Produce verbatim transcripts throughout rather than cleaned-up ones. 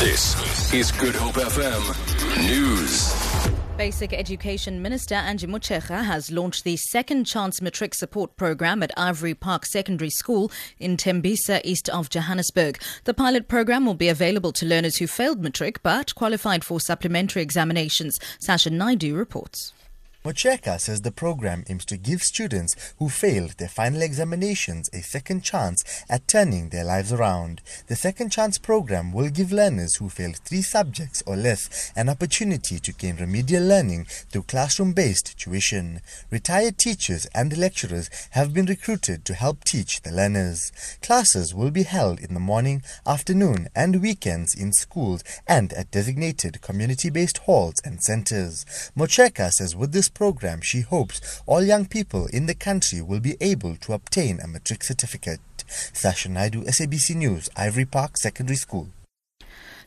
This is Good Hope F M News. Basic Education Minister Angie Motshekga has launched the Second Chance Matric Support Programme at Ivory Park Secondary School in Tembisa, east of Johannesburg. The pilot programme will be available to learners who failed matric but qualified for supplementary examinations. Sasha Naidoo reports. Motshekga says the program aims to give students who failed their final examinations a second chance at turning their lives around. The Second Chance program will give learners who failed three subjects or less an opportunity to gain remedial learning through classroom-based tuition. Retired teachers and lecturers have been recruited to help teach the learners. Classes will be held in the morning, afternoon and weekends in schools and at designated community-based halls and centers. Motshekga says with this program, she hopes all young people in the country will be able to obtain a matric certificate. Sasha Naidoo, S A B C News, Ivory Park Secondary School.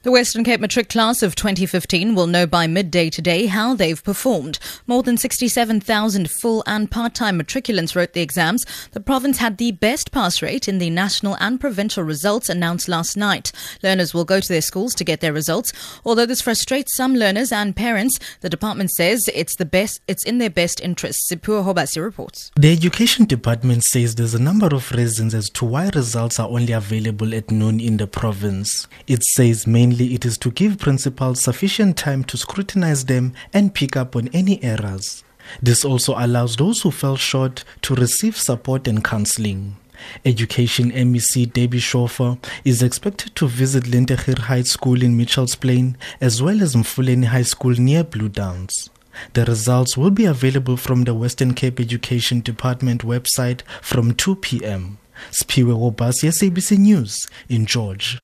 The Western Cape Matric Class of twenty fifteen will know by midday today how they've performed. More than sixty-seven thousand full and part-time matriculants wrote the exams. The province had the best pass rate in the national and provincial results announced last night. Learners will go to their schools to get their results. Although this frustrates some learners and parents, the department says it's the best. It's in their best interest. Sipho Hobashe reports. The Education Department says there's a number of reasons as to why results are only available at noon in the province. It says mainly it is to give principals sufficient time to scrutinize them and pick up on any errors. This also allows those who fell short to receive support and counseling. Education M E C Debbie Schouffer is expected to visit Lindertjerk High School in Mitchell's Plain as well as Mfuleni High School near Blue Downs. The results will be available from the Western Cape Education Department website from two p.m. Sipho Hobashe, S A B C News, in George.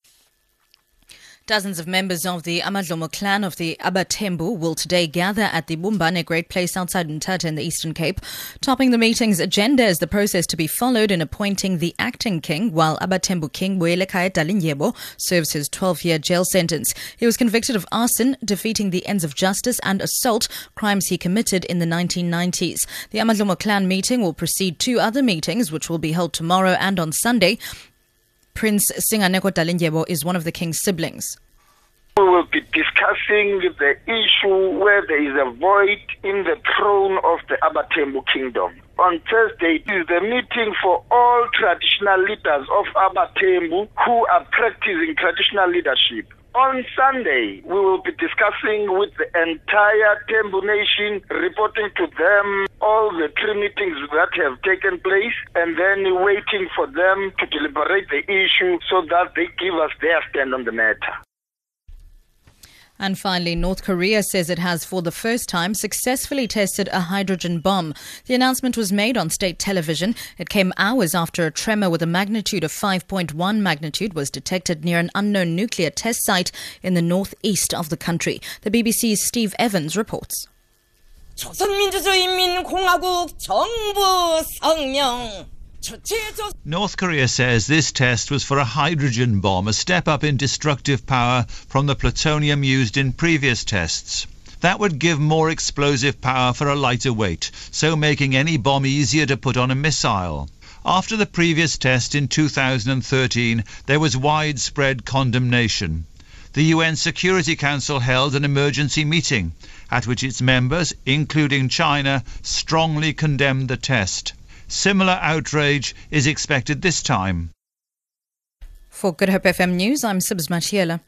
Dozens of members of the Amadlomo clan of the Abatembu will today gather at the Bumbane Great Place outside Ntata in the Eastern Cape. Topping the meeting's agenda is the process to be followed in appointing the acting king, while Abatembu king Mwelekazi Dalinyebo serves his twelve-year jail sentence. He was convicted of arson, defeating the ends of justice and assault, crimes he committed in the nineteen nineties. The Amadlomo clan meeting will precede two other meetings, which will be held tomorrow and on Sunday. Prince Singaneko Dalinjebo is one of the king's siblings. We will be discussing the issue where there is a void in the throne of the Abatembu kingdom. On Thursday is the meeting for all traditional leaders of Abatembu who are practicing traditional leadership. On Sunday, we will be discussing with the entire Tembu Nation, reporting to them all the three meetings that have taken place, and then waiting for them to deliberate the issue so that they give us their stand on the matter. And finally, North Korea says it has, for the first time, successfully tested a hydrogen bomb. The announcement was made on state television. It came hours after a tremor with a magnitude of five point one magnitude was detected near an unknown nuclear test site in the northeast of the country. The B B C's Steve Evans reports. North Korea says this test was for a hydrogen bomb, a step up in destructive power from the plutonium used in previous tests. That would give more explosive power for a lighter weight, so making any bomb easier to put on a missile. After the previous test in two thousand thirteen, there was widespread condemnation. The U N Security Council held an emergency meeting, at which its members, including China, strongly condemned the test. Similar outrage is expected this time. For Good Hope F M News, I'm Sibz Matiela.